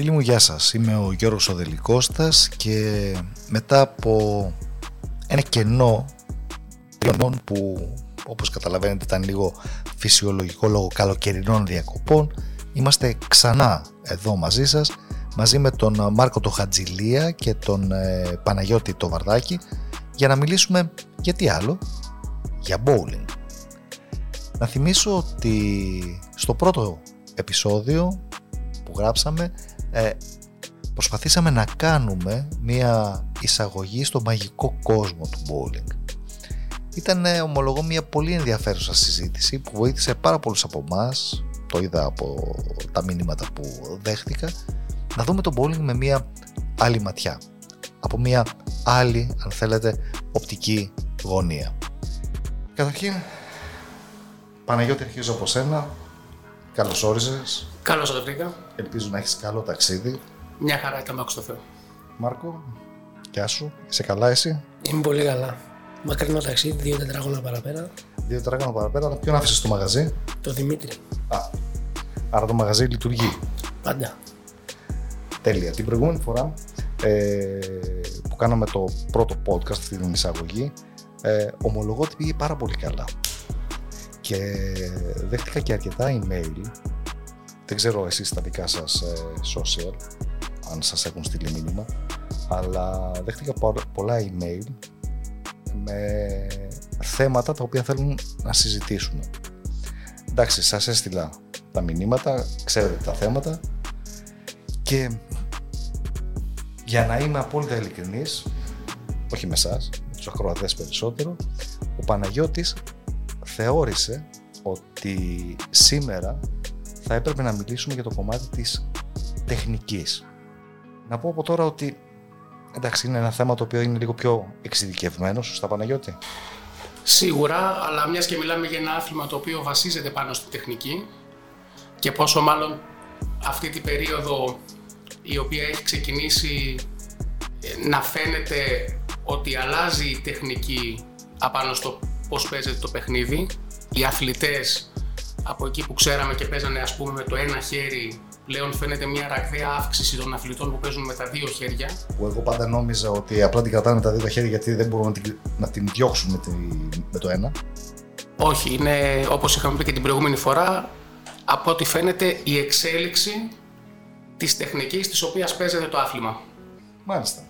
Φίλοι μου, γεια σας. Είμαι ο Γιώργος Σοδελικώστας και μετά από ένα κενό πλέον που, όπως καταλαβαίνετε, ήταν λίγο φυσιολογικό λόγω καλοκαιρινών διακοπών, είμαστε ξανά εδώ μαζί σας, μαζί με τον Μάρκο τον Χατζηλία και τον Παναγιώτη τον Βαρδάκη, για να μιλήσουμε για τι άλλο, για bowling. Να θυμίσω ότι στο πρώτο επεισόδιο που γράψαμε προσπαθήσαμε να κάνουμε μία εισαγωγή στο μαγικό κόσμο του bowling. Ήταν, ομολογώ, μία πολύ ενδιαφέρουσα συζήτηση που βοήθησε πάρα πολλούς από εμάς, το είδα από τα μηνύματα που δέχτηκα, να δούμε το bowling με μία άλλη ματιά, από μία άλλη, αν θέλετε, οπτική γωνία. Καταρχήν, Παναγιώτη, αρχίζω από σένα. Καλώς όρισες. Καλώς σας βρήκα. Ελπίζω να έχεις καλό ταξίδι. Μια χαρά ήταν, άκουσα το Θεό. Μάρκο, γεια σου. Είσαι καλά εσύ? Είμαι πολύ καλά. Μακρινό ταξίδι, 2 τετράγωνα παραπέρα. 2 τετράγωνα παραπέρα, αλλά ποιον άφησες στο μαγαζί? Το Δημήτρη. Α, άρα το μαγαζί λειτουργεί. Πάντα. Τέλεια. Την προηγούμενη φορά που κάναμε το πρώτο podcast, την εισαγωγή, ομολογώ ότι πήγε πάρα πολύ καλά. Και δέχτηκα και αρκετά email, δεν ξέρω εσείς τα δικά σας social, αν σας έχουν στείλει μήνυμα, αλλά δέχτηκα πολλά email με θέματα τα οποία θέλουν να συζητήσουμε. Εντάξει, σας έστειλα τα μηνύματα, ξέρετε τα θέματα, και για να είμαι απόλυτα ειλικρινής, όχι με εσάς, με τους ακροατές περισσότερο, ο Παναγιώτης θεώρησε ότι σήμερα θα έπρεπε να μιλήσουμε για το κομμάτι της τεχνικής. Να πω από τώρα ότι, εντάξει, είναι ένα θέμα το οποίο είναι λίγο πιο εξειδικευμένο, σωστά Παναγιώτη? Σίγουρα, αλλά μιας και μιλάμε για ένα άθλημα το οποίο βασίζεται πάνω στη τεχνική, και πόσο μάλλον αυτή την περίοδο η οποία έχει ξεκινήσει να φαίνεται ότι αλλάζει η τεχνική απάνω στο πώς παίζεται το παιχνίδι. Οι αθλητές, από εκεί που ξέραμε και παίζανε, ας πούμε, με το ένα χέρι, πλέον φαίνεται μια ραγδαία αύξηση των αθλητών που παίζουν με τα 2 χέρια. Που εγώ πάντα νόμιζα ότι απλά την κρατάνε με τα 2 χέρια γιατί δεν μπορούν να την διώξουν με το ένα. Όχι, είναι, όπως είχαμε πει και την προηγούμενη φορά, από ό,τι φαίνεται η εξέλιξη της τεχνικής της οποίας παίζεται το άθλημα. Μάλιστα.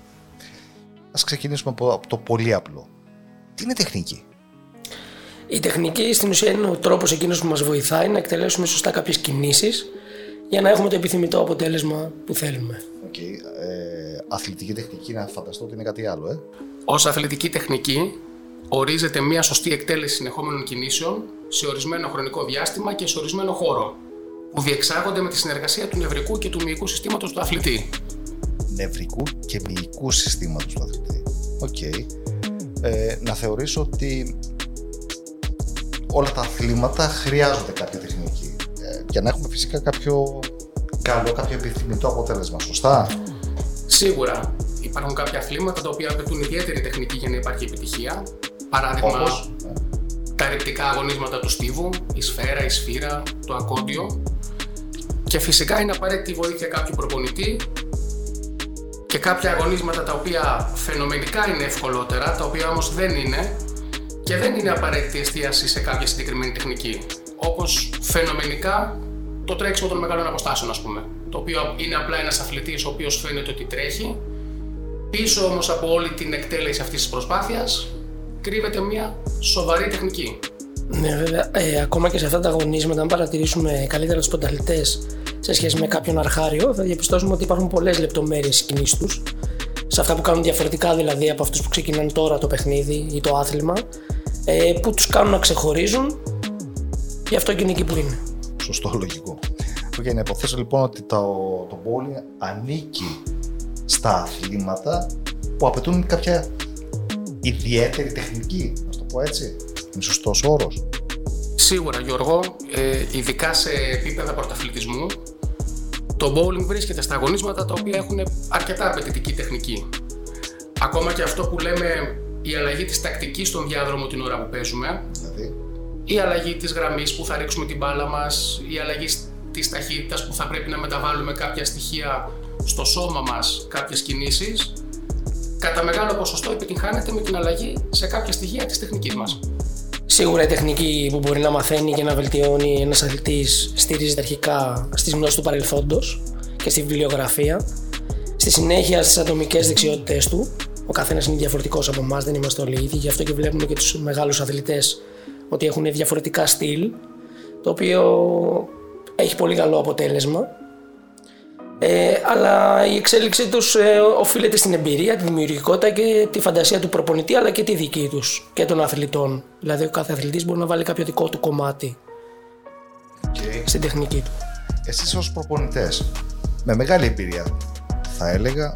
Ας ξεκινήσουμε από το πολύ απλό. Τι είναι τεχνική? Η τεχνική στην ουσία είναι ο τρόπος εκείνος που μας βοηθάει να εκτελέσουμε σωστά κάποιες κινήσεις για να έχουμε το επιθυμητό αποτέλεσμα που θέλουμε. Okay. Αθλητική τεχνική, να φανταστώ ότι είναι κάτι άλλο, Ως αθλητική τεχνική ορίζεται μια σωστή εκτέλεση συνεχόμενων κινήσεων σε ορισμένο χρονικό διάστημα και σε ορισμένο χώρο, που διεξάγονται με τη συνεργασία του νευρικού και του μυϊκού συστήματος του αθλητή. Νευρικού και μυϊκού συστήματος του αθλητή. Okay. Να θεωρήσω ότι όλα τα αθλήματα χρειάζονται κάποια τεχνική για να έχουμε φυσικά κάποιο καλό, κάποιο επιθυμητό αποτέλεσμα, σωστά? Σίγουρα. Υπάρχουν κάποια αθλήματα τα οποία απαιτούν ιδιαίτερη τεχνική για να υπάρχει επιτυχία. Παράδειγμα, τα ρηπτικά αγωνίσματα του στίβου, η σφαίρα, η σφύρα, το ακόντιο. Και φυσικά είναι απαραίτητη βοήθεια κάποιου προπονητή και κάποια αγωνίσματα τα οποία φαινομενικά είναι ευκολότερα, τα οποία όμως δεν είναι. Και δεν είναι απαραίτητη εστίαση σε κάποια συγκεκριμένη τεχνική, όπως φαινομενικά το τρέξιμο των μεγάλων αποστάσεων, ας πούμε. Το οποίο είναι απλά ένας αθλητής ο οποίος φαίνεται ότι τρέχει. Πίσω όμως από όλη την εκτέλεση αυτής της προσπάθειας κρύβεται μια σοβαρή τεχνική. Ναι, βέβαια. Ακόμα και σε αυτά τα αγωνίσματα, αν παρατηρήσουμε καλύτερα τους πονταλιτές σε σχέση με κάποιον αρχάριο, θα διαπιστώσουμε ότι υπάρχουν πολλές λεπτομέρειες στις κινήσεις τους. Σε αυτά που κάνουν διαφορετικά δηλαδή από αυτούς που ξεκινάνε τώρα το παιχνίδι ή το άθλημα, που τους κάνουν να ξεχωρίζουν, γι' αυτό και είναι εκεί που είναι. Σωστό, λογικό. Okay, να υποθέσω λοιπόν ότι το bowling ανήκει στα αθλήματα που απαιτούν κάποια ιδιαίτερη τεχνική, να το πω έτσι, είναι σωστός όρος? Σίγουρα, Γιώργο, ειδικά σε επίπεδα πρωταθλητισμού, το bowling βρίσκεται στα αγωνίσματα τα οποία έχουν αρκετά απαιτητική τεχνική. Ακόμα και αυτό που λέμε η αλλαγή της τακτικής στον διάδρομο την ώρα που παίζουμε, δηλαδή η αλλαγή της γραμμής που θα ρίξουμε την μπάλα μας, η αλλαγή της ταχύτητας που θα πρέπει να μεταβάλουμε κάποια στοιχεία στο σώμα μας κάποιες κινήσεις, κατά μεγάλο ποσοστό επιτυγχάνεται με την αλλαγή σε κάποια στοιχεία της τεχνικής μας. Σίγουρα η τεχνική που μπορεί να μαθαίνει και να βελτιώνει ένας αθλητής στηρίζεται αρχικά στις γνώσεις του παρελθόντος και στη βιβλιογραφία. Στη συνέχεια στις ατομικές δεξιότητες του. Ο καθένας είναι διαφορετικός από εμάς, δεν είμαστε όλοι ίδιοι, γι' αυτό και βλέπουμε και τους μεγάλους αθλητές ότι έχουν διαφορετικά στυλ, το οποίο έχει πολύ καλό αποτέλεσμα. Αλλά η εξέλιξή τους οφείλεται στην εμπειρία, τη δημιουργικότητα και τη φαντασία του προπονητή, αλλά και τη δική τους και των αθλητών. Δηλαδή, ο κάθε αθλητής μπορεί να βάλει κάποιο δικό του κομμάτι στην τεχνική του. Εσείς ως προπονητές, με μεγάλη εμπειρία θα έλεγα,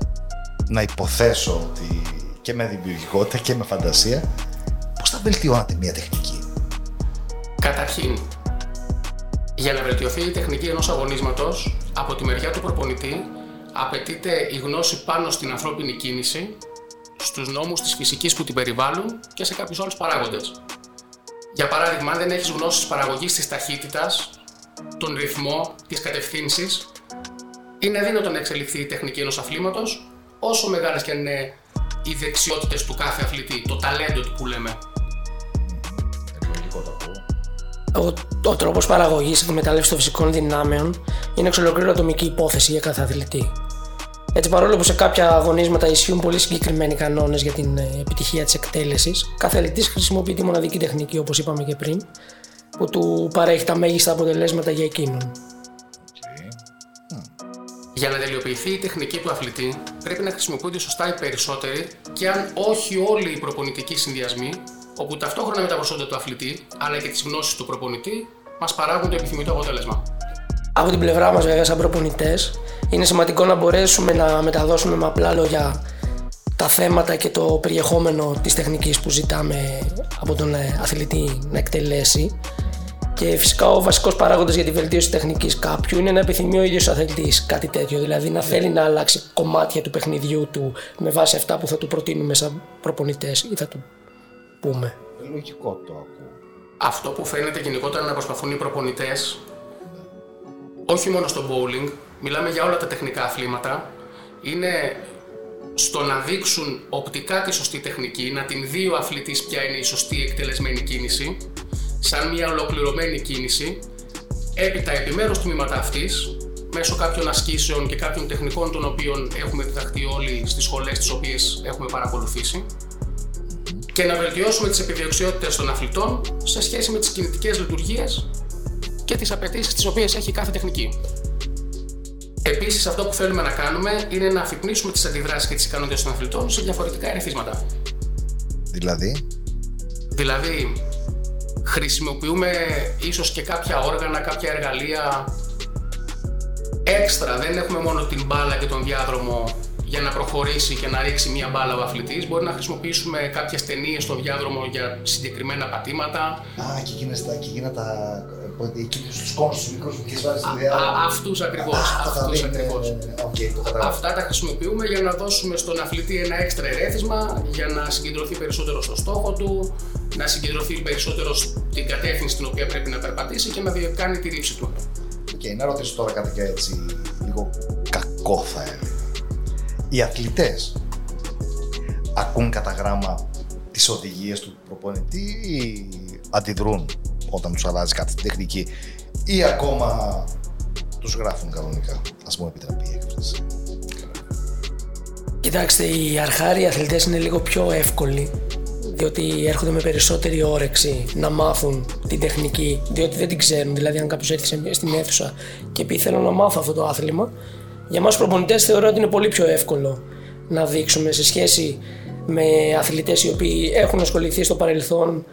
να υποθέσω ότι και με δημιουργικότητα και με φαντασία, πώς θα βελτιώνεται μια τεχνική? Καταρχήν, για να βελτιωθεί η τεχνική ενός αγωνίσματος, από τη μεριά του προπονητή απαιτείται η γνώση πάνω στην ανθρώπινη κίνηση, στους νόμους της φυσικής που την περιβάλλουν και σε κάποιους άλλους παράγοντες. Για παράδειγμα, αν δεν έχεις γνώση της παραγωγής της ταχύτητας, τον ρυθμό, τις κατευθύνσεις, είναι αδύνατο να εξελιχθεί η τεχνική ενός αθλήματος, όσο μεγάλες και είναι οι δεξιότητες του κάθε αθλητή, το ταλέντο του που λέμε. Ο τρόπος παραγωγής, εκμετάλλευσης των φυσικών δυνάμεων είναι εξ ολοκλήρου ατομική υπόθεση για κάθε αθλητή. Έτσι, παρόλο που σε κάποια αγωνίσματα ισχύουν πολύ συγκεκριμένοι κανόνες για την επιτυχία της εκτέλεσης, κάθε αθλητής χρησιμοποιεί τη μοναδική τεχνική, όπως είπαμε και πριν, που του παρέχει τα μέγιστα αποτελέσματα για εκείνον. Για να τελειοποιηθεί η τεχνική του αθλητή, πρέπει να χρησιμοποιούνται σωστά οι περισσότεροι και αν όχι όλοι οι προπονητικοί συνδυασμοί, όπου ταυτόχρονα με τα προσόντα του αθλητή αλλά και τις γνώσεις του προπονητή μας παράγουν το επιθυμητό αποτέλεσμα. Από την πλευρά μας, βέβαια, σαν προπονητές, είναι σημαντικό να μπορέσουμε να μεταδώσουμε με απλά λόγια τα θέματα και το περιεχόμενο της τεχνικής που ζητάμε από τον αθλητή να εκτελέσει. Και φυσικά ο βασικός παράγοντας για τη βελτίωση τεχνικής κάποιου είναι να επιθυμεί ο ίδιος ο αθλητής κάτι τέτοιο. Δηλαδή να θέλει να αλλάξει κομμάτια του παιχνιδιού του με βάση αυτά που θα του προτείνουμε σαν προπονητές ή θα του πούμε. Λογικό το ακούω. Αυτό που φαίνεται γενικότερα να προσπαθούν οι προπονητές, όχι μόνο στο bowling, μιλάμε για όλα τα τεχνικά αθλήματα, είναι στο να δείξουν οπτικά τη σωστή τεχνική, να την δει ο αθλητής ποια είναι η σωστή εκτελεσμένη κίνηση, σαν μια ολοκληρωμένη κίνηση, έπειτα επιμέρους τμήματα αυτής, μέσω κάποιων ασκήσεων και κάποιων τεχνικών των οποίων έχουμε διδαχθεί όλοι στις σχολές τις οποίες έχουμε παρακολουθήσει, και να βελτιώσουμε τις επιδεξιότητες των αθλητών σε σχέση με τις κινητικές λειτουργίες και τις απαιτήσεις τις οποίες έχει κάθε τεχνική. Επίσης, αυτό που θέλουμε να κάνουμε είναι να αφυπνίσουμε τις αντιδράσεις και τις ικανότητες των αθλητών σε διαφορετικά ερεθίσματα. Δηλαδή, χρησιμοποιούμε ίσως και κάποια όργανα, κάποια εργαλεία έξτρα. Δεν έχουμε μόνο την μπάλα και τον διάδρομο για να προχωρήσει και να ρίξει μια μπάλα ο αθλητής. Μπορεί να χρησιμοποιήσουμε κάποιες ταινίες στο διάδρομο για συγκεκριμένα πατήματα. Εκείνους τους κόμψους μικρούς που έχεις βάλει στο διάδρομο. Αυτούς ακριβώς. Αυτά τα χρησιμοποιούμε για να δώσουμε στον αθλητή ένα έξτρα ερέθισμα, για να συγκεντρωθεί περισσότερο στο στόχο του, να συγκεντρωθεί περισσότερο στην κατεύθυνση την οποία πρέπει να περπατήσει και να διευκάνει τη ρήψη του. Να ρωτήσω τώρα κάτι και έτσι λίγο κακό θα έλεγα. Οι αθλητές ακούν κατά γράμμα τις οδηγίες του προπονητή ή αντιδρούν όταν τους αλλάζει κάτι την τεχνική, ή ακόμα τους γράφουν κανονικά? Ας μου επιτραπεί η έκφραση. Κοιτάξτε, οι αρχάριοι αθλητές είναι λίγο πιο εύκολοι, διότι έρχονται με περισσότερη όρεξη να μάθουν την τεχνική, διότι δεν την ξέρουν. Δηλαδή, αν κάποιος έρθει στην αίθουσα και πει «θέλω να μάθω αυτό το άθλημα», για εμάς τους προπονητές θεωρώ ότι είναι πολύ πιο εύκολο να δείξουμε σε σχέση με αθλητές οι οποίοι έχουν ασχοληθεί στο παρελθόν,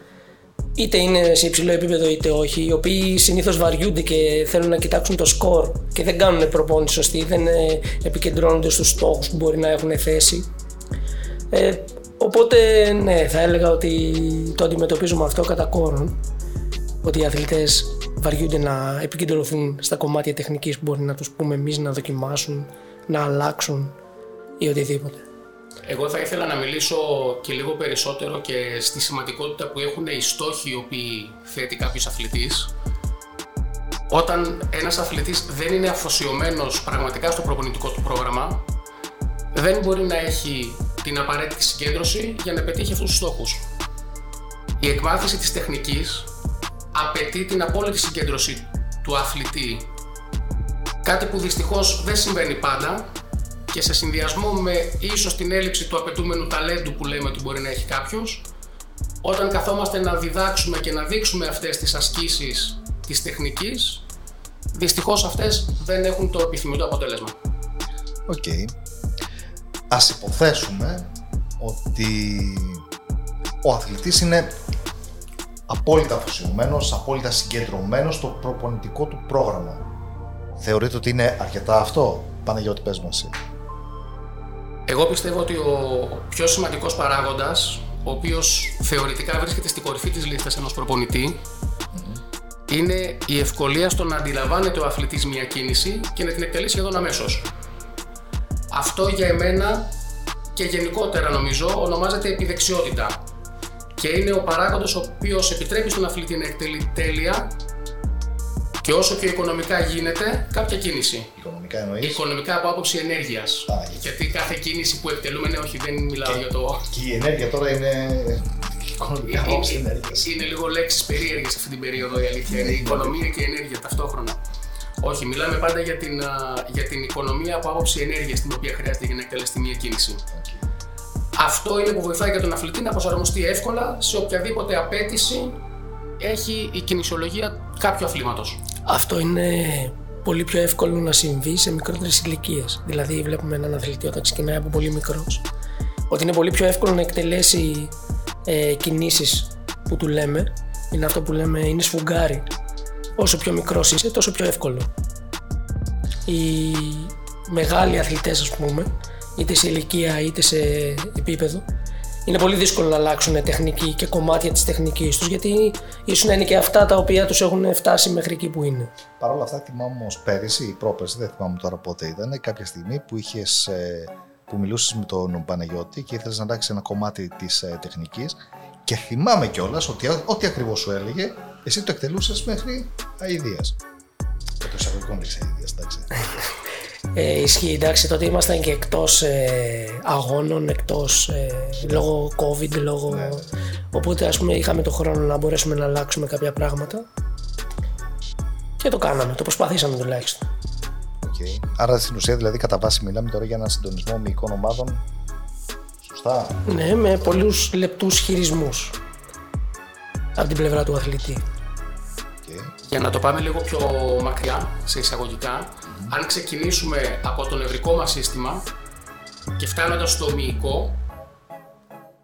είτε είναι σε υψηλό επίπεδο είτε όχι, οι οποίοι συνήθως βαριούνται και θέλουν να κοιτάξουν το σκορ και δεν κάνουν προπόνηση σωστή, δεν επικεντρώνονται στους στόχους που μπορεί να έχουν θέσει. Οπότε, ναι, θα έλεγα ότι το αντιμετωπίζουμε αυτό κατά κόρον, ότι οι αθλητές βαριούνται να επικεντρωθούν στα κομμάτια τεχνικής που μπορεί να τους πούμε εμείς να δοκιμάσουν, να αλλάξουν ή οτιδήποτε. Εγώ θα ήθελα να μιλήσω και λίγο περισσότερο και στη σημαντικότητα που έχουν οι στόχοι οι οποίοι θέτει κάποιος αθλητής. όταν ένας αθλητής δεν είναι αφοσιωμένος πραγματικά στο προπονητικό του πρόγραμμα, δεν μπορεί να έχει την απαραίτητη συγκέντρωση για να πετύχει αυτούς τους στόχους. Η εκμάθηση της τεχνικής απαιτεί την απόλυτη συγκέντρωση του αθλητή, κάτι που δυστυχώς δεν συμβαίνει πάντα και σε συνδυασμό με ίσως την έλλειψη του απαιτούμενου ταλέντου που λέμε ότι μπορεί να έχει κάποιος, όταν καθόμαστε να διδάξουμε και να δείξουμε αυτές τις ασκήσεις της τεχνικής, δυστυχώς αυτές δεν έχουν το επιθυμητό αποτέλεσμα. Okay. Ας υποθέσουμε ότι ο αθλητής είναι απόλυτα αφοσιωμένος, απόλυτα συγκεντρωμένος στο προπονητικό του πρόγραμμα. Θεωρείτε ότι είναι αρκετά αυτό, Παναγιώτη, πες μας εσύ? Εγώ πιστεύω ότι ο πιο σημαντικός παράγοντας, ο οποίος θεωρητικά βρίσκεται στην κορυφή της λίστας ενός προπονητή, είναι η ευκολία στο να αντιλαμβάνεται ο αθλητής μια κίνηση και να την εκτελεί σχεδόν αμέσως. Αυτό για εμένα και γενικότερα νομίζω ονομάζεται επιδεξιότητα και είναι ο παράγοντας ο οποίος επιτρέπει στον αθλητή να εκτελεί τέλεια και όσο πιο οικονομικά γίνεται κάποια κίνηση. Οικονομικά εννοείς? Οικονομικά από άποψη ενέργειας. Γιατί κάθε κίνηση που εκτελούμε, ναι, όχι, δεν μιλάω για το... Και η ενέργεια τώρα είναι... Είναι λίγο λέξεις περίεργες αυτή την περίοδο, η αλήθεια είναι. Η οικονομία και η ενέργεια ταυτόχρονα. Όχι, μιλάμε πάντα για την οικονομία από άποψη ενέργειας την οποία χρειάζεται για να εκτελεστεί μια κίνηση. Okay. Αυτό είναι που βοηθάει για τον αθλητή να προσαρμοστεί εύκολα σε οποιαδήποτε απέτηση έχει η κινησιολογία κάποιου αθλήματος. Αυτό είναι πολύ πιο εύκολο να συμβεί σε μικρότερες ηλικίες. Δηλαδή, βλέπουμε έναν αθλητή όταν ξεκινάει από πολύ μικρός, ότι είναι πολύ πιο εύκολο να εκτελέσει κινήσεις που του λέμε. Είναι αυτό που λέμε, είναι σφουγγάρι. Όσο πιο μικρός είσαι, τόσο πιο εύκολο. Οι μεγάλοι αθλητές, ας πούμε, είτε σε ηλικία είτε σε επίπεδο, είναι πολύ δύσκολο να αλλάξουν τεχνική και κομμάτια της τεχνικής τους, γιατί ίσως να είναι και αυτά τα οποία τους έχουν φτάσει μέχρι εκεί που είναι. Παρ' όλα αυτά, θυμάμαι ως πέρυσι ή πρόπερσι, δεν θυμάμαι τώρα πότε ήταν, κάποια στιγμή που μιλούσες με τον Παναγιώτη και ήθελες να αλλάξεις ένα κομμάτι της τεχνικής, και θυμάμαι κιόλας ότι ό,τι ακριβώς σου έλεγε, εσύ το εκτελούσες μέχρι αηδίας. Το εισαγωγικό λήξε αηδίας, εντάξει. Ισχύει, εντάξει, τότε ήμασταν και εκτός αγώνων, εκτός λόγω COVID, λόγω... Ναι. Οπότε, ας πούμε, είχαμε το χρόνο να μπορέσουμε να αλλάξουμε κάποια πράγματα και το κάναμε, το προσπαθήσαμε τουλάχιστον. Okay. Άρα στην ουσία, δηλαδή, κατά βάση μιλάμε τώρα για έναν συντονισμό μυϊκών ομάδων, σωστά? Ναι, με πολλούς λεπτούς χειρισμούς από την πλευρά του αθλητή. Okay. Για να το πάμε λίγο πιο μακριά, σε εισαγωγικά, αν ξεκινήσουμε από το νευρικό μας σύστημα και φτάνοντας στο μυϊκό,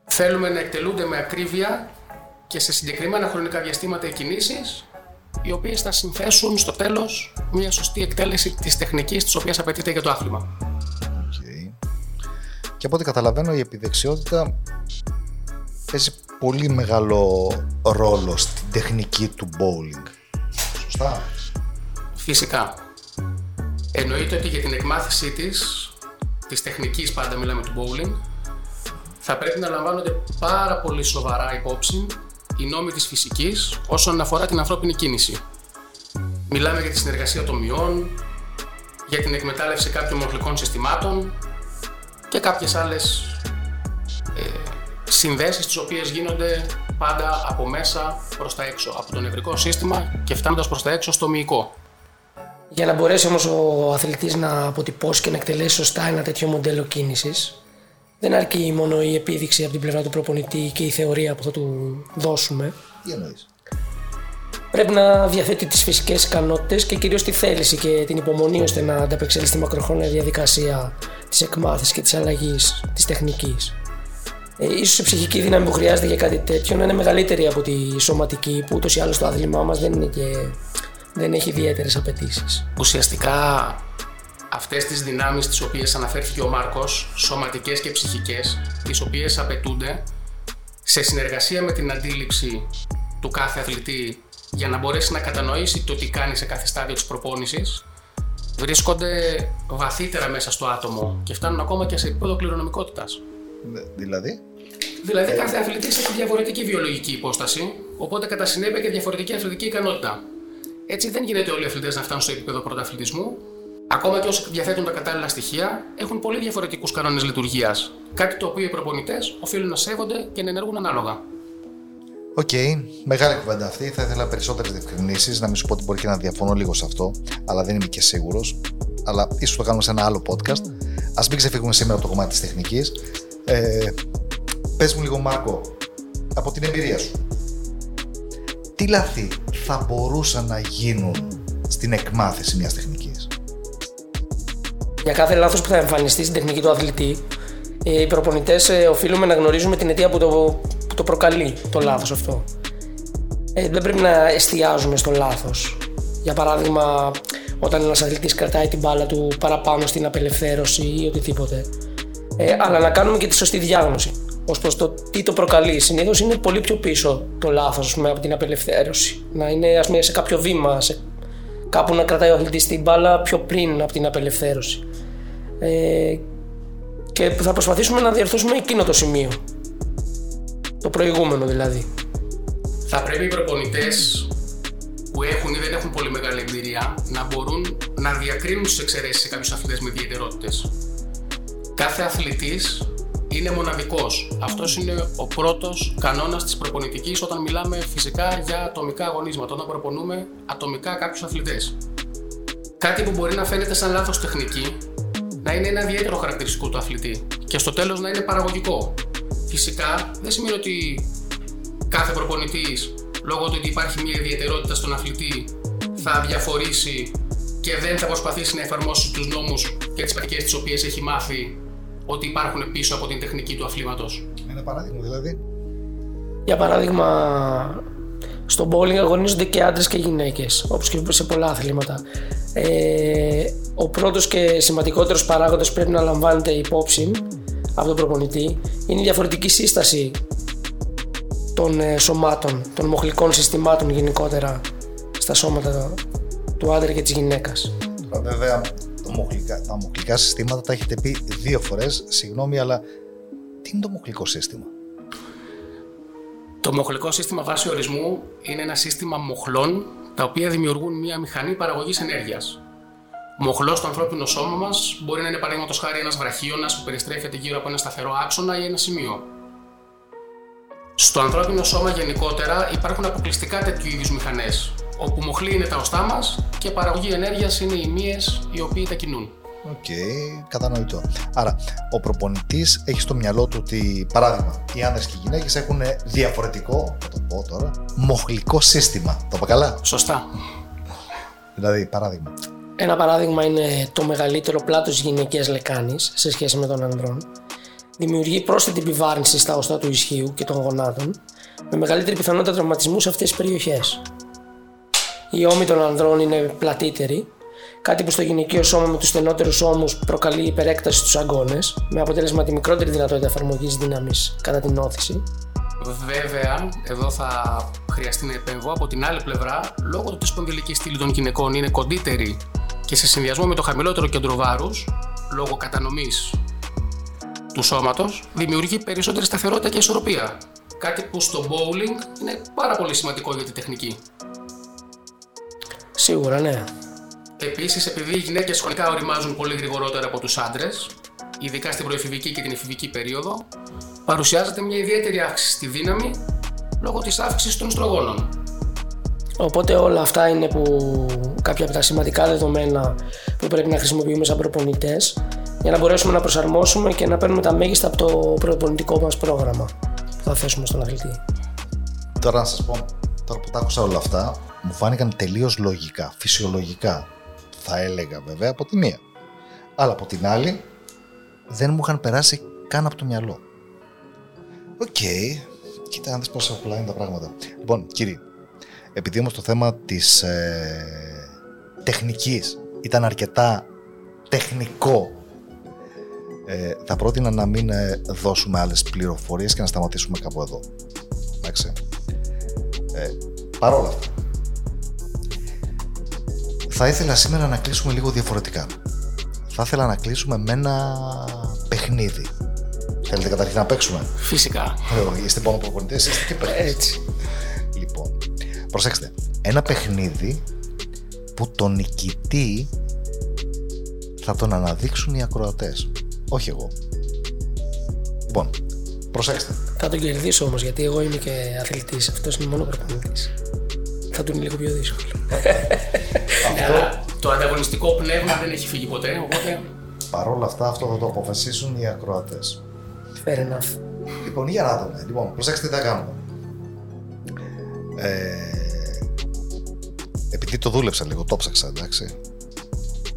θέλουμε να εκτελούνται με ακρίβεια και σε συγκεκριμένα χρονικά διαστήματα οι κινήσεις, οι οποίες θα συνθέσουν στο τέλος μια σωστή εκτέλεση της τεχνικής της οποίας απαιτείται για το άθλημα. Okay. Και από ό,τι καταλαβαίνω, η επιδεξιότητα παίζει πολύ μεγάλο ρόλο στην τεχνική του bowling. Σωστά? Φυσικά. Εννοείται ότι για την εκμάθησή της τεχνικής, πάντα μιλάμε του bowling, θα πρέπει να λαμβάνονται πάρα πολύ σοβαρά υπόψη οι νόμοι της φυσικής όσον αφορά την ανθρώπινη κίνηση. Μιλάμε για τη συνεργασία των μειών, για την εκμετάλλευση κάποιων μοχλικών συστημάτων και κάποιες άλλες συνδέσεις τις οποίες γίνονται πάντα από μέσα προς τα έξω, από το νευρικό σύστημα και φτάνοντας προς τα έξω στο μυϊκό. Για να μπορέσει όμως ο αθλητής να αποτυπώσει και να εκτελέσει σωστά ένα τέτοιο μοντέλο κίνησης, δεν αρκεί μόνο η επίδειξη από την πλευρά του προπονητή και η θεωρία που θα του δώσουμε. Τι εννοείς? Πρέπει να διαθέτει τις φυσικές ικανότητες και κυρίως τη θέληση και την υπομονή ώστε να ανταπεξέλθει στη μακροχρόνια διαδικασία της εκμάθησης και της αλλαγής της τεχνικής. Ίσως η ψυχική δύναμη που χρειάζεται για κάτι τέτοιο να είναι μεγαλύτερη από τη σωματική, που ούτως ή άλλως το άθλημά μας δεν έχει ιδιαίτερες απαιτήσεις. Ουσιαστικά, αυτές τις δυνάμεις τις οποίες αναφέρθηκε ο Μάρκος, σωματικές και ψυχικές, τις οποίες απαιτούνται σε συνεργασία με την αντίληψη του κάθε αθλητή για να μπορέσει να κατανοήσει το τι κάνει σε κάθε στάδιο της προπόνησης, βρίσκονται βαθύτερα μέσα στο άτομο και φτάνουν ακόμα και σε επίπεδο κληρονομικότητας. Δηλαδή? Δηλαδή κάθε αθλητής έχει διαφορετική βιολογική υπόσταση, οπότε κατά συνέπεια και διαφορετική αθλητική ικανότητα. Έτσι δεν γίνεται όλοι οι αθλητές να φτάνουν στο επίπεδο πρωταθλητισμού. Ακόμα και όσοι διαθέτουν τα κατάλληλα στοιχεία, έχουν πολύ διαφορετικούς κανόνες λειτουργίας. Κάτι το οποίο οι προπονητές οφείλουν να σέβονται και να ενεργούν ανάλογα. Οκ, μεγάλη κουβέντα αυτή. Θα ήθελα περισσότερες διευκρινήσεις. Να μην σου πω ότι μπορεί και να διαφωνώ λίγο σε αυτό, αλλά δεν είμαι και σίγουρος. Αλλά ίσως το κάνουμε σε ένα άλλο podcast. Ας μην ξεφύγουμε σήμερα από το κομμάτι της τεχνικής. Πες μου λίγο, Μάρκο, από την εμπειρία σου, τι λάθη θα μπορούσαν να γίνουν στην εκμάθηση μιας τεχνικής? Για κάθε λάθος που θα εμφανιστεί στην τεχνική του αθλητή, οι προπονητές οφείλουμε να γνωρίζουμε την αιτία που το προκαλεί το λάθος αυτό. Δεν πρέπει να εστιάζουμε στο λάθος. Για παράδειγμα, όταν ένας αθλητής κρατάει την μπάλα του παραπάνω στην απελευθέρωση ή οτιδήποτε. Αλλά να κάνουμε και τη σωστή διάγνωση ως προς το τι το προκαλεί. Συνήθως είναι πολύ πιο πίσω το λάθος από την απελευθέρωση. Να είναι, ας πούμε, σε κάποιο βήμα, κάπου να κρατάει ο αθλητής την μπάλα πιο πριν από την απελευθέρωση. Και θα προσπαθήσουμε να διορθώσουμε εκείνο το σημείο. Το προηγούμενο δηλαδή. Θα πρέπει οι προπονητές που έχουν ή δεν έχουν πολύ μεγάλη εμπειρία να μπορούν να διακρίνουν τις εξαιρέσεις σε κάποιους αθλητές με ιδιαιτερότητες. Κάθε αθλητής είναι μοναδικός. Αυτός είναι ο πρώτος κανόνας της προπονητικής όταν μιλάμε φυσικά για ατομικά αγωνίσματα, όταν προπονούμε ατομικά κάποιους αθλητές. Κάτι που μπορεί να φαίνεται σαν λάθος τεχνική, να είναι ένα ιδιαίτερο χαρακτηριστικό του αθλητή και στο τέλος να είναι παραγωγικό. Φυσικά δεν σημαίνει ότι κάθε προπονητής, λόγω του ότι υπάρχει μια ιδιαιτερότητα στον αθλητή, θα διαφορήσει και δεν θα προσπαθήσει να εφαρμόσει τους νόμους και τις πρακτικές τις οποίες έχει μάθει ότι υπάρχουν πίσω από την τεχνική του αθλήματος. Ένα παράδειγμα δηλαδή. Για παράδειγμα, στο bowling αγωνίζονται και άντρες και γυναίκες, όπως και σε πολλά αθλήματα. Ο πρώτος και σημαντικότερος παράγοντας πρέπει να λαμβάνεται υπόψη από τον προπονητή είναι η διαφορετική σύσταση των σωμάτων, των μοχλικών συστημάτων γενικότερα στα σώματα του άντρα και της γυναίκας. Βέβαια, τα μοχλικά συστήματα τα έχετε πει 2 φορές, συγγνώμη, αλλά τι είναι το μοχλικό σύστημα? Το μοχλικό σύστημα βάσει ορισμού είναι ένα σύστημα μοχλών τα οποία δημιουργούν μια μηχανή παραγωγής ενέργειας. Μοχλός στο ανθρώπινο σώμα μας μπορεί να είναι παραδείγματος χάρη ένας βραχίωνας που περιστρέφεται γύρω από ένα σταθερό άξονα ή ένα σημείο. Στο ανθρώπινο σώμα γενικότερα υπάρχουν αποκλειστικά τέτοιου είδους μηχανές, όπου μοχλή είναι τα οστά μας και παραγωγή ενέργειας είναι οι μύες οι οποίοι τα κινούν. Οκ, κατανοητό. Άρα, ο προπονητής έχει στο μυαλό του ότι, παράδειγμα, οι άνδρες και οι γυναίκες έχουν διαφορετικό, θα το πω τώρα, μοχλικό σύστημα. Το είπα καλά? Σωστά. Δηλαδή, παράδειγμα. Ένα παράδειγμα είναι το μεγαλύτερο πλάτος γυναικείας λεκάνης σε σχέση με τον ανδρών. Δημιουργεί πρόσθετη επιβάρυνση στα οστά του ισχύου και των γονάτων, με μεγαλύτερη πιθανότητα τραυματισμού σε αυτές τις περιοχές. Οι ώμοι των ανδρών είναι πλατύτεροι, κάτι που στο γυναικείο σώμα με τους στενότερους ώμους προκαλεί υπερέκταση στους αγκώνες, με αποτέλεσμα τη μικρότερη δυνατότητα εφαρμογής δύναμης κατά την όθηση. Βέβαια, εδώ θα χρειαστεί να επέμβω από την άλλη πλευρά, λόγω του ότι η σπονδυλική στήλη των γυναικών είναι κοντύτερη και σε συνδυασμό με το χαμηλότερο κέντρο βάρους, λόγω κατανομής του σώματος, δημιουργεί περισσότερη σταθερότητα και ισορροπία. Κάτι που στο bowling είναι πάρα πολύ σημαντικό για τη τεχνική. Σίγουρα, ναι. Επίσης, επειδή οι γυναίκες χρονικά οριμάζουν πολύ γρηγορότερα από τους άντρες, ειδικά στην προεφηβική και την εφηβική περίοδο, παρουσιάζεται μια ιδιαίτερη αύξηση στη δύναμη λόγω της αύξησης των ιστρογόνων. Οπότε όλα αυτά είναι που κάποια από τα σημαντικά δεδομένα που πρέπει να χρησιμοποιούμε σαν προπονητές για να μπορέσουμε να προσαρμόσουμε και να παίρνουμε τα μέγιστα από το προπονητικό μας πρόγραμμα που θα θέσουμε στον αθλητή. Τώρα να σας πω, τώρα που τα άκουσα όλα αυτά, μου φάνηκαν τελείως λογικά, φυσιολογικά, θα έλεγα βέβαια από τη μία. Αλλά από την άλλη, δεν μου είχαν περάσει καν από το μυαλό. Οκ, κοίτα να δεις πόσο απλά είναι τα πράγματα. Λοιπόν, κύριοι, επειδή όμως το θέμα της τεχνικής ήταν αρκετά τεχνικό, θα πρότεινα να μην δώσουμε άλλες πληροφορίες και να σταματήσουμε κάπου εδώ. Εντάξει. Παρόλα αυτά, θα ήθελα σήμερα να κλείσουμε λίγο διαφορετικά. Θα ήθελα να κλείσουμε με ένα παιχνίδι. Θέλετε καταρχήν να παίξουμε? Φυσικά. Είστε πάνω προπονητές, είστε και παίξτε. Έτσι. Λοιπόν, προσέξτε. Ένα παιχνίδι που τον νικητή θα τον αναδείξουν οι ακροατές, όχι εγώ. Λοιπόν, προσέξτε. Θα τον κερδίσω όμως, γιατί εγώ είμαι και αθλητής. Αυτός είναι μόνο προπονητής. Θα του είναι λίγο πιο δύσκολο. Το ανταγωνιστικό πνεύμα δεν έχει φύγει ποτέ, οπότε... Παρ' όλα αυτά, αυτό θα το αποφασίσουν οι ακροατές. Fair enough. Λοιπόν, για να δούμε. Λοιπόν, προσέξτε τι θα κάνουμε. Επειδή το δούλεψα λίγο, το ψάξα, εντάξει.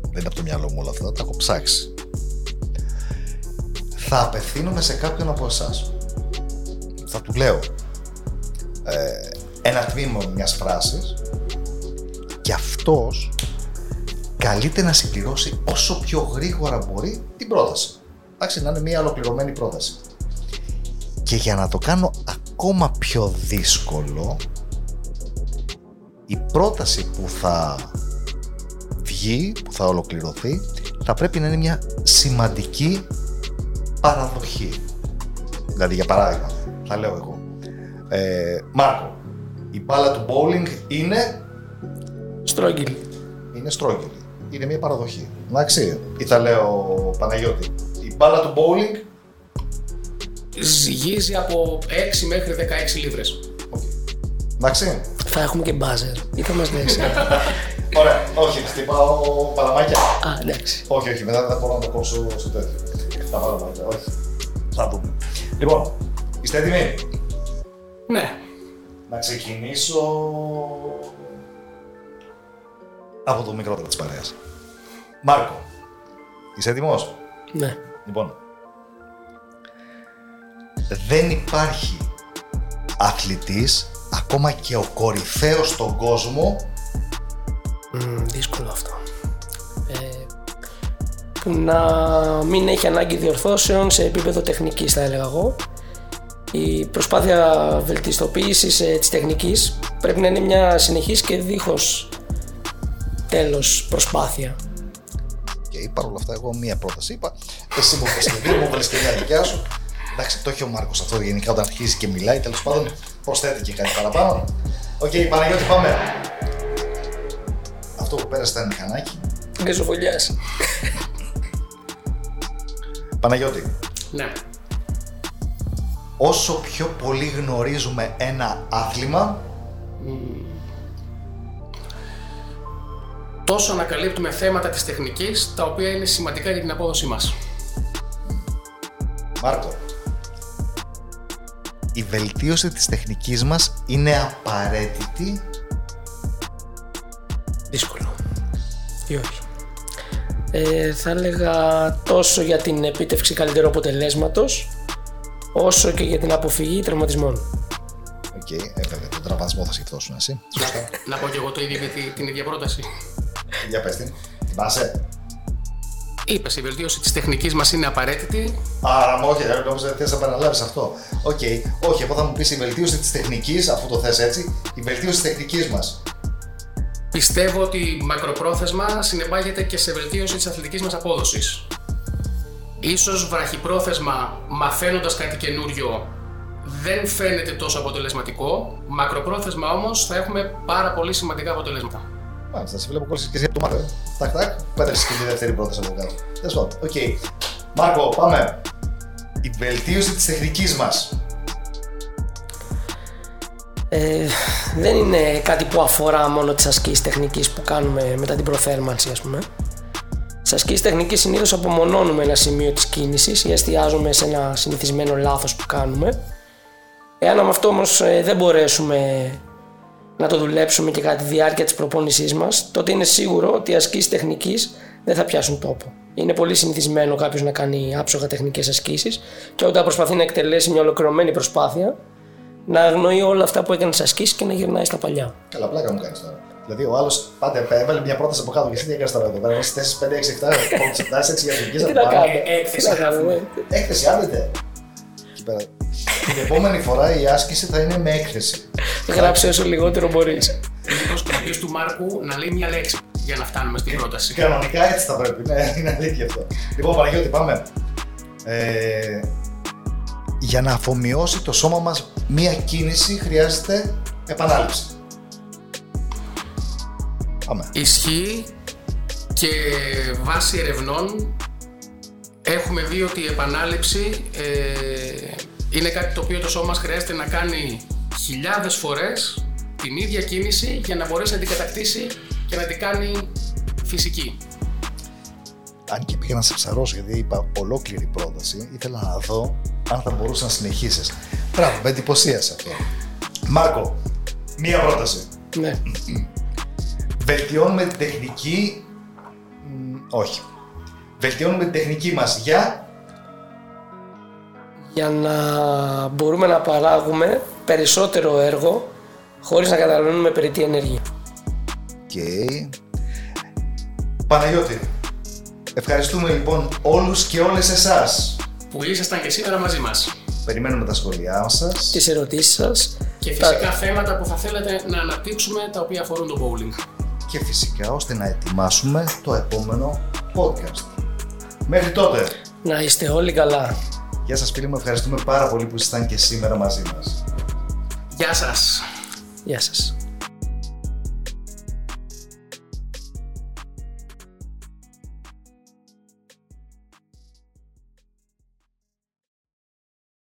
Δεν είναι από το μυαλό μου όλα αυτά, τα έχω ψάξει. Θα απευθύνομαι σε κάποιον από εσάς. Θα του λέω ένα τμήμα μιας φράσης και αυτός καλείται να συμπληρώσει όσο πιο γρήγορα μπορεί την πρόταση. Εντάξει, να είναι μια ολοκληρωμένη πρόταση. Και για να το κάνω ακόμα πιο δύσκολο, η πρόταση που θα βγει, που θα ολοκληρωθεί, θα πρέπει να είναι μια σημαντική παραδοχή. Δηλαδή, για παράδειγμα, θα λέω εγώ, Μάρκο, η μπάλα του bowling είναι... στρόγγυλη. Είναι στρόγγυλη. Είναι μια παραδοχή. Εντάξει. Ή θα λέω, Παναγιώτη, η μπάλα του bowling ζυγίζει από 6 μέχρι 16 λίβρες. Okay. Εντάξει. Θα έχουμε και μπάζερ. Ή θα μας δέξει. Ωραία. Όχι, χτυπάω παλαμάκια. Α, εντάξει. Όχι, όχι. Μετά δεν μπορώ να το κόψω στο τέτοιο. Τα παλαμάκια, όχι. Θα δούμε. Λοιπόν, είστε έτοιμοι? Ναι. Να ξεκινήσω από το μικρότερο της παρέας. Μάρκο, είσαι έτοιμος? Ναι. Λοιπόν, δεν υπάρχει αθλητής, ακόμα και ο κορυφαίος στον κόσμο. Δύσκολο αυτό. Που να μην έχει ανάγκη διορθώσεων σε επίπεδο τεχνικής, θα έλεγα εγώ. Η προσπάθεια βελτιστοποίησης της τεχνικής πρέπει να είναι μια συνεχής και δίχως τέλος προσπάθεια. Και παρόλα αυτά, εγώ μία πρόταση είπα. Εσύ μου βρες και δύο, μου βρες και μια δικιά σου. Εντάξει, το έχει ο Μάρκος αυτό γενικά όταν αρχίζει και μιλάει, τέλος πάντων προσθέτει και κάτι παραπάνω. Οκ, Παναγιώτη, πάμε. Αυτό που πέρασε ήταν μηχανάκι. Γκαζοβολιάς. Παναγιώτη. Ναι. Όσο πιο πολύ γνωρίζουμε ένα άθλημα, τόσο ανακαλύπτουμε θέματα της τεχνικής, τα οποία είναι σημαντικά για την απόδοσή μας. Μάρκο, η βελτίωση της τεχνικής μας είναι απαραίτητη. Δύσκολο. Ή όχι. Θα έλεγα τόσο για την επίτευξη καλύτερου αποτελέσματος, όσο και για την αποφυγή τραυματισμών. Οκ, βέβαια, τον τραυματισμό θα σκεφτώσουν εσύ. Να πω και εγώ το ίδιο με την ίδια πρόταση. Για πες την, θυμάσαι. Είπες, η βελτίωση της τεχνικής μας είναι απαραίτητη. Άρα, όχι, νόμιζα ότι θες να επαναλάβεις αυτό. Οκ, όχι, εγώ θα μου πεις η βελτίωση της τεχνικής, αφού το θες έτσι, η βελτίωση της τεχνικής μας. Πιστεύω ότι μακροπρόθεσμα συνεπάγεται και σε βελτίωση της αθλητικής μας απόδοσης. Ίσως βραχυπρόθεσμα, μαθαίνοντας κάτι καινούριο, δεν φαίνεται τόσο αποτελεσματικό. Μακροπρόθεσμα όμως θα έχουμε πάρα πολύ σημαντικά αποτελέσματα. Μάλιστα, σε βλέπω κόλλησες και εσύ από το μάτι. Τακ, τακ, πέτρεψες και τη δεύτερη πρόταση από κάτω. That's what. Οκ. Μάρκο, πάμε. Η βελτίωση της τεχνικής μας. Δεν είναι κάτι που αφορά μόνο τις ασκήσεις τεχνικής που κάνουμε μετά την προθέρμανση, ας πούμε. Στις ασκήσεις τεχνικής συνήθως απομονώνουμε ένα σημείο της κίνησης ή εστιάζουμε σε ένα συνηθισμένο λάθος που κάνουμε. Εάν με αυτό όμως δεν μπορέσουμε να το δουλέψουμε και κατά τη διάρκεια της προπόνησής μας, τότε είναι σίγουρο ότι οι ασκήσεις τεχνικής δεν θα πιάσουν τόπο. Είναι πολύ συνηθισμένο κάποιος να κάνει άψογα τεχνικές ασκήσεις και όταν προσπαθεί να εκτελέσει μια ολοκληρωμένη προσπάθεια, να αγνοεί όλα αυτά που έκανε στις ασκήσεις και να γυρνάει στα παλιά. Καλά, πλάκα μου κάνεις τώρα. Δηλαδή, ο άλλος πάντα έβαλε μια πρόταση από κάτω και εσύ τι έκανες τώρα εδώ πέρα. Εσύ 4-5-6 εκτάρια, 7-6 για την κίνηση. Τι να κάνω, έκθεση. Έκθεση, άντε. Την επόμενη φορά η άσκηση θα είναι με έκθεση. Γράψε όσο λιγότερο μπορείς. Μήπως κάποιος του Μάρκου να λέει μια λέξη για να φτάνουμε στην πρόταση. Κανονικά έτσι θα πρέπει, ναι, είναι αλήθεια αυτό. Λοιπόν, Παναγιώτη, πάμε. Για να αφομοιώσει το σώμα μας μία κίνηση χρειάζεται επανάληψη. Πάμε. Ισχύει και βάσει ερευνών έχουμε δει ότι η επανάληψη είναι κάτι το οποίο το σώμα μας χρειάζεται να κάνει χιλιάδες φορές την ίδια κίνηση για να μπορέσει να την κατακτήσει και να την κάνει φυσική. Αν και πήγα να σε ψαρώσω, γιατί είπα ολόκληρη πρόταση, ήθελα να δω αν θα μπορούσε να συνεχίσεις. Μπράβο, με εντυπωσίασε αυτό. Μάρκο, μία πρόταση. Ναι. Βελτιώνουμε την τεχνική... Όχι. Βελτιώνουμε την τεχνική μας για να μπορούμε να παράγουμε περισσότερο έργο χωρίς να καταναλώνουμε περί τι ενέργεια. Okay. Παναγιώτη, ευχαριστούμε λοιπόν όλους και όλες εσάς που ήσασταν και σήμερα μαζί μας. Περιμένουμε τα σχόλιά σας, τις ερωτήσεις σας και φυσικά θέματα που θα θέλετε να αναπτύξουμε τα οποία αφορούν το bowling. Και φυσικά ώστε να ετοιμάσουμε το επόμενο podcast. Μέχρι τότε! Να είστε όλοι καλά! Γεια σας φίλοι μου, ευχαριστούμε πάρα πολύ που ήσασταν και σήμερα μαζί μας. Γεια σας! Γεια σας!